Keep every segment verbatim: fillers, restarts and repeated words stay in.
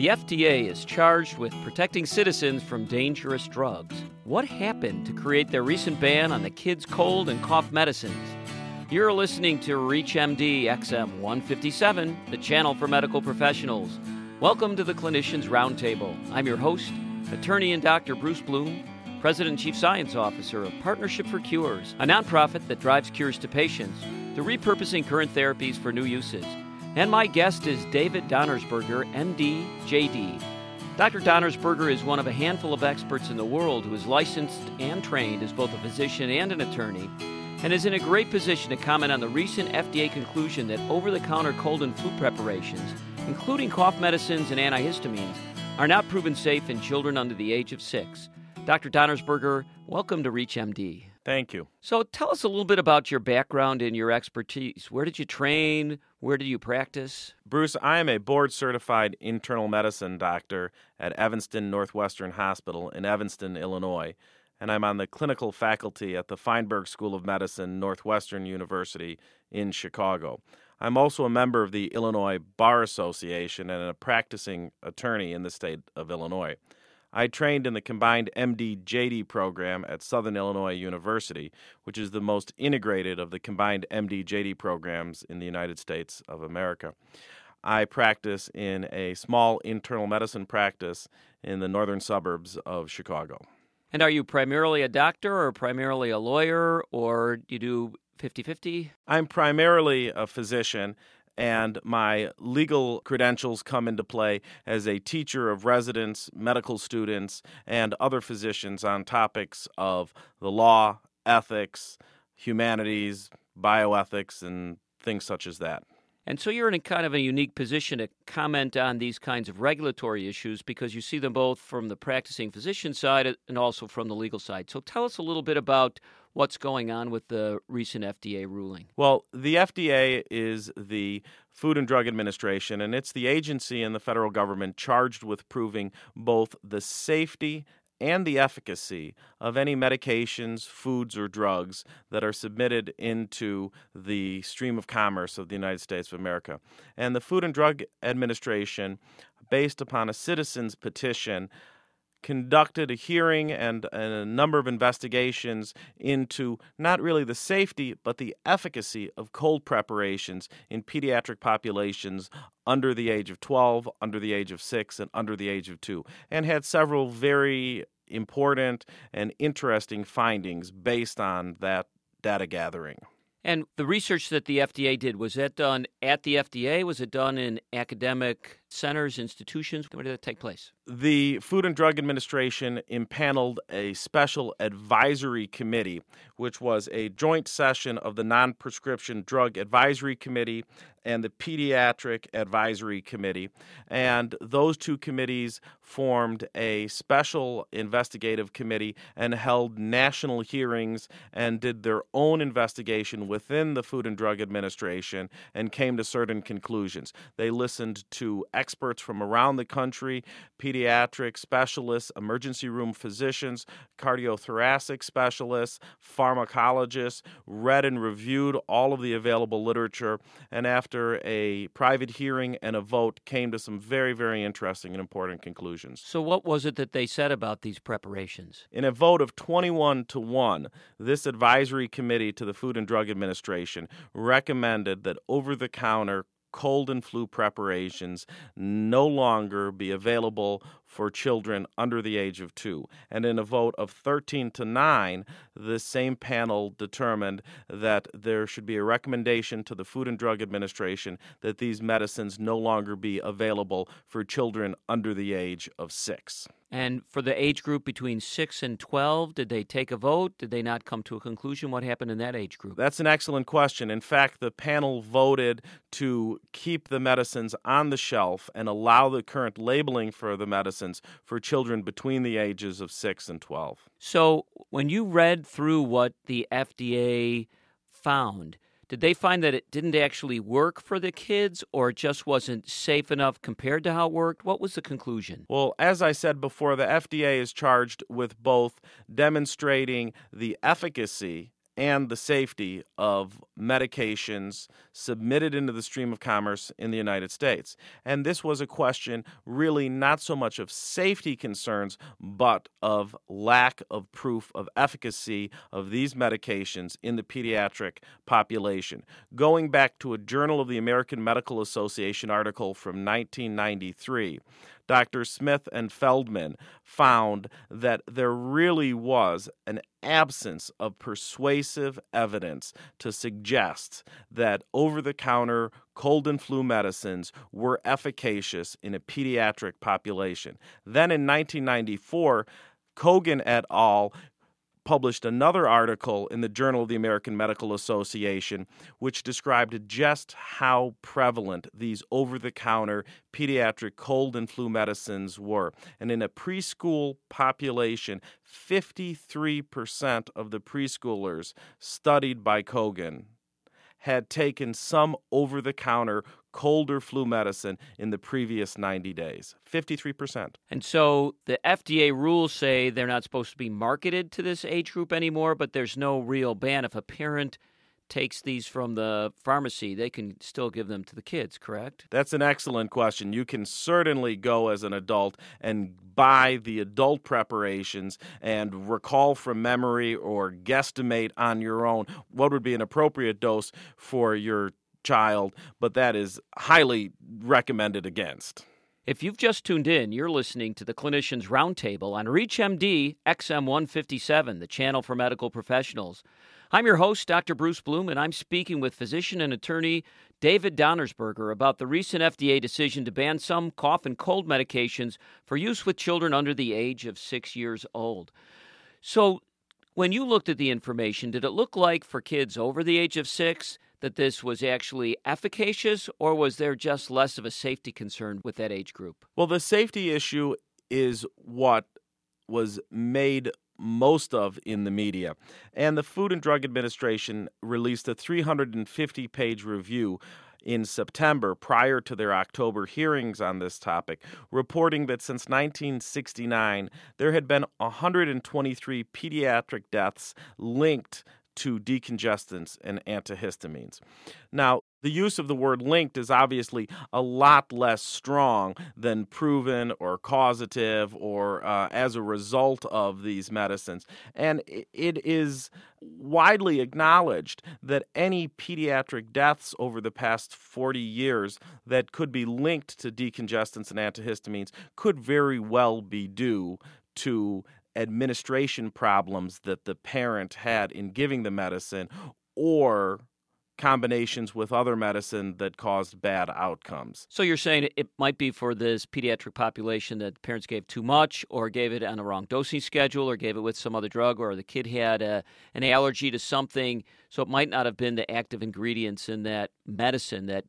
The F D A is charged with protecting citizens from dangerous drugs. What happened to create their recent ban on the kids' cold and cough medicines? You're listening to ReachMD X M one fifty-seven, the channel for medical professionals. Welcome to the Clinicians Roundtable. I'm your host, attorney and Doctor Bruce Bloom, President and Chief Science Officer of Partnership for Cures, a nonprofit that drives cures to patients through repurposing current therapies for new uses. And my guest is David Donnersberger, M D, J D. Doctor Donnersberger is one of a handful of experts in the world who is licensed and trained as both a physician and an attorney, and is in a great position to comment on the recent F D A conclusion that over-the-counter cold and flu preparations, including cough medicines and antihistamines, are not proven safe in children under the age of six. Doctor Donnersberger, welcome to ReachMD. Thank you. So tell us a little bit about your background and your expertise. Where did you train? Where did you practice? Bruce, I am a board-certified internal medicine doctor at Evanston Northwestern Hospital in Evanston, Illinois, and I'm on the clinical faculty at the Feinberg School of Medicine, Northwestern University in Chicago. I'm also a member of the Illinois Bar Association and a practicing attorney in the state of Illinois. I trained in the combined M D J D program at Southern Illinois University, which is the most integrated of the combined M D J D programs in the United States of America. I practice in a small internal medicine practice in the northern suburbs of Chicago. And are you primarily a doctor or primarily a lawyer, or do you do fifty-fifty? I'm primarily a physician, and my legal credentials come into play as a teacher of residents, medical students, and other physicians on topics of the law, ethics, humanities, bioethics, and things such as that. And so you're in a kind of a unique position to comment on these kinds of regulatory issues because you see them both from the practicing physician side and also from the legal side. So tell us a little bit about what's going on with the recent F D A ruling. Well, the F D A is the Food and Drug Administration, and it's the agency in the federal government charged with proving both the safety and the efficacy of any medications, foods, or drugs that are submitted into the stream of commerce of the United States of America. And the Food and Drug Administration, based upon a citizen's petition, conducted a hearing and, and a number of investigations into not really the safety, but the efficacy of cold preparations in pediatric populations under the age of twelve, under the age of six, and under the age of two, and had several very important and interesting findings based on that data gathering. And the research that the F D A did, was that done at the F D A? Was it done in academic centers, institutions? Where did that take place? The Food and Drug Administration impaneled a special advisory committee, which was a joint session of the Non-prescription Drug Advisory Committee and the Pediatric Advisory Committee. And those two committees formed a special investigative committee and held national hearings and did their own investigation within the Food and Drug Administration and came to certain conclusions. They listened to experts from around the country, pediatric specialists, emergency room physicians, cardiothoracic specialists, pharmacologists, read and reviewed all of the available literature, and after a private hearing and a vote came to some very, very interesting and important conclusions. So what was it that they said about these preparations? In a vote of twenty-one to one, this advisory committee to the Food and Drug Administration recommended that over-the-counter cold and flu preparations no longer be available for children under the age of two. And in a vote of thirteen to nine, the same panel determined that there should be a recommendation to the Food and Drug Administration that these medicines no longer be available for children under the age of six. And for the age group between six and twelve, did they take a vote? Did they not come to a conclusion? What happened in that age group? That's an excellent question. In fact, the panel voted to keep the medicines on the shelf and allow the current labeling for the medicines for children between the ages of six and twelve. So when you read through what the F D A found, did they find that it didn't actually work for the kids, or it just wasn't safe enough compared to how it worked? What was the conclusion? Well, as I said before, the F D A is charged with both demonstrating the efficacy and the safety of medications submitted into the stream of commerce in the United States. And this was a question really not so much of safety concerns, but of lack of proof of efficacy of these medications in the pediatric population. Going back to a Journal of the American Medical Association article from nineteen ninety-three, Doctor Smith and Feldman found that there really was an absence of persuasive evidence to suggest that over-the-counter cold and flu medicines were efficacious in a pediatric population. Then in nineteen ninety-four, Kogan et al. Published another article in the Journal of the American Medical Association, which described just how prevalent these over-the-counter pediatric cold and flu medicines were. And in a preschool population, fifty-three percent of the preschoolers studied by Kogan had taken some over-the-counter cold or flu medicine in the previous ninety days, fifty-three percent. And so the F D A rules say they're not supposed to be marketed to this age group anymore, but there's no real ban. If a parent takes these from the pharmacy, they can still give them to the kids, correct? That's an excellent question. You can certainly go as an adult and buy the adult preparations and recall from memory or guesstimate on your own what would be an appropriate dose for your child, but that is highly recommended against. If you've just tuned in, you're listening to the Clinicians Roundtable on ReachMD X M one fifty-seven, the channel for medical professionals. I'm your host, Doctor Bruce Bloom, and I'm speaking with physician and attorney David Donnersberger about the recent F D A decision to ban some cough and cold medications for use with children under the age of six years old. So when you looked at the information, did it look like for kids over the age of six that this was actually efficacious, or was there just less of a safety concern with that age group? Well, the safety issue is what was made most of in the media. And the Food and Drug Administration released a three hundred fifty page review in September prior to their October hearings on this topic, reporting that since nineteen sixty-nine, there had been one hundred twenty-three pediatric deaths linked to decongestants and antihistamines. Now, the use of the word linked is obviously a lot less strong than proven or causative or uh, as a result of these medicines. And it is widely acknowledged that any pediatric deaths over the past forty years that could be linked to decongestants and antihistamines could very well be due to administration problems that the parent had in giving the medicine, or combinations with other medicine that caused bad outcomes. So you're saying it might be for this pediatric population that parents gave too much, or gave it on the wrong dosing schedule, or gave it with some other drug, or the kid had a, an allergy to something, so it might not have been the active ingredients in that medicine that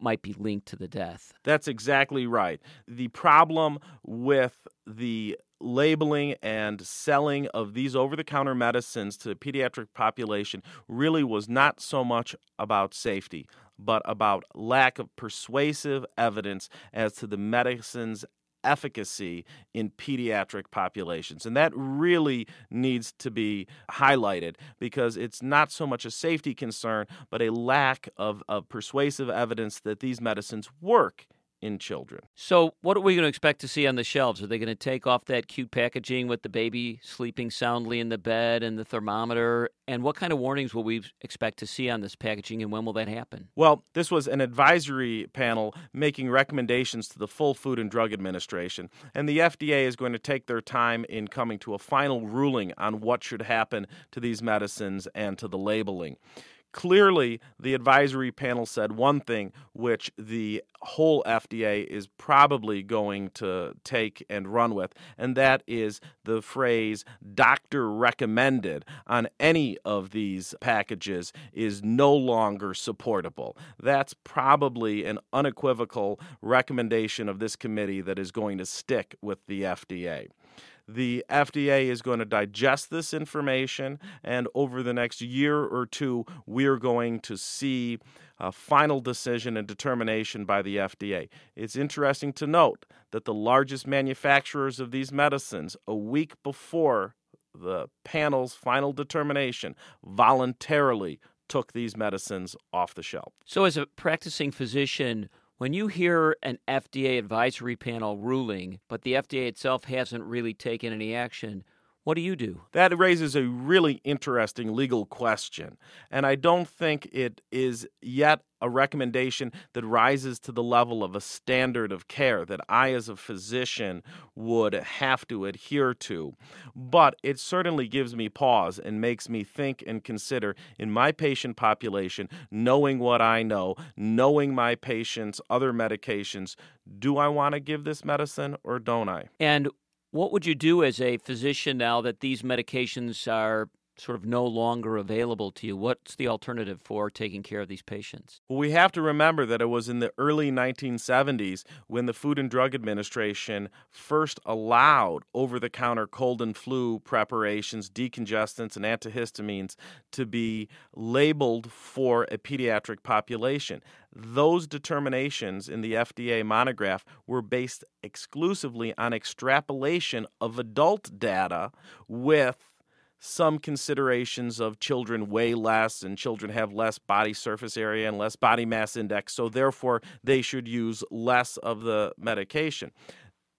might be linked to the death. That's exactly right. The problem with the labeling and selling of these over-the-counter medicines to the pediatric population really was not so much about safety, but about lack of persuasive evidence as to the medicine's efficacy in pediatric populations. And that really needs to be highlighted, because it's not so much a safety concern, but a lack of, of persuasive evidence that these medicines work in children. So what are we going to expect to see on the shelves? Are they going to take off that cute packaging with the baby sleeping soundly in the bed and the thermometer? And what kind of warnings will we expect to see on this packaging, and when will that happen? Well, this was an advisory panel making recommendations to the full Food and Drug Administration, and the F D A is going to take their time in coming to a final ruling on what should happen to these medicines and to the labeling. Clearly, the advisory panel said one thing, which the whole F D A is probably going to take and run with, and that is the phrase "doctor recommended" on any of these packages is no longer supportable. That's probably an unequivocal recommendation of this committee that is going to stick with the F D A. The F D A is going to digest this information, and over the next year or two, we're going to see a final decision and determination by the F D A. It's interesting to note that the largest manufacturers of these medicines, a week before the panel's final determination, voluntarily took these medicines off the shelf. So as a practicing physician, when you hear an F D A advisory panel ruling, but the F D A itself hasn't really taken any action, what do you do? That raises a really interesting legal question, and I don't think it is yet a recommendation that rises to the level of a standard of care that I as a physician would have to adhere to. But it certainly gives me pause and makes me think and consider in my patient population, knowing what I know, knowing my patients' other medications, do I want to give this medicine or don't I? And what would you do as a physician now that these medications are sort of no longer available to you? What's the alternative for taking care of these patients? Well, we have to remember that it was in the early nineteen seventies when the Food and Drug Administration first allowed over-the-counter cold and flu preparations, decongestants, and antihistamines to be labeled for a pediatric population. Those determinations in the F D A monograph were based exclusively on extrapolation of adult data with some considerations of children weigh less and children have less body surface area and less body mass index, so therefore they should use less of the medication.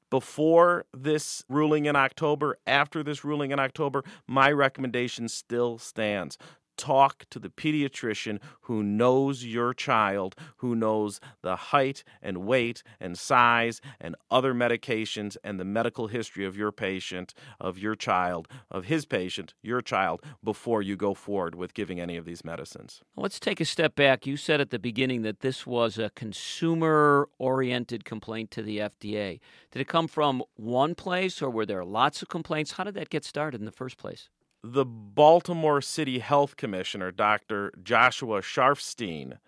Before this ruling in October, after this ruling in October, my recommendation still stands. Talk to the pediatrician who knows your child, who knows the height and weight and size and other medications and the medical history of your patient, of your child, of his patient, your child, before you go forward with giving any of these medicines. Let's take a step back. You said at the beginning that this was a consumer-oriented complaint to the F D A. Did it come from one place, or were there lots of complaints? How did that get started in the first place? The Baltimore City Health Commissioner, Doctor Joshua Sharfstein,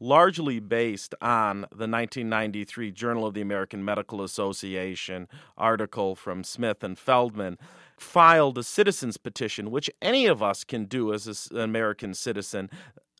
largely based on the nineteen ninety-three Journal of the American Medical Association article from Smith and Feldman, filed a citizen's petition, which any of us can do as an American citizen,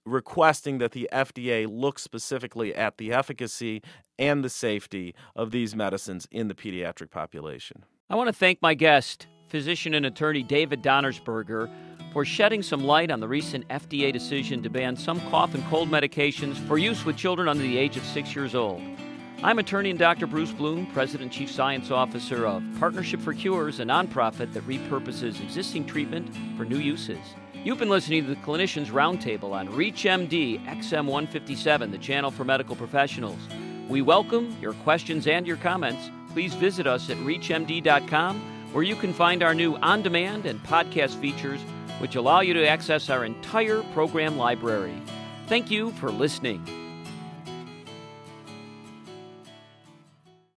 requesting that the F D A look specifically at the efficacy and the safety of these medicines in the pediatric population. I want to thank my guest, physician and attorney David Donnersberger, for shedding some light on the recent F D A decision to ban some cough and cold medications for use with children under the age of six years old. I'm attorney and Doctor Bruce Bloom, President and Chief Science Officer of Partnership for Cures, a nonprofit that repurposes existing treatment for new uses. You've been listening to the Clinicians Roundtable on ReachMD X M one fifty-seven, the channel for medical professionals. We welcome your questions and your comments. Please visit us at reach m d dot com. where you can find our new on-demand and podcast features, which allow you to access our entire program library. Thank you for listening.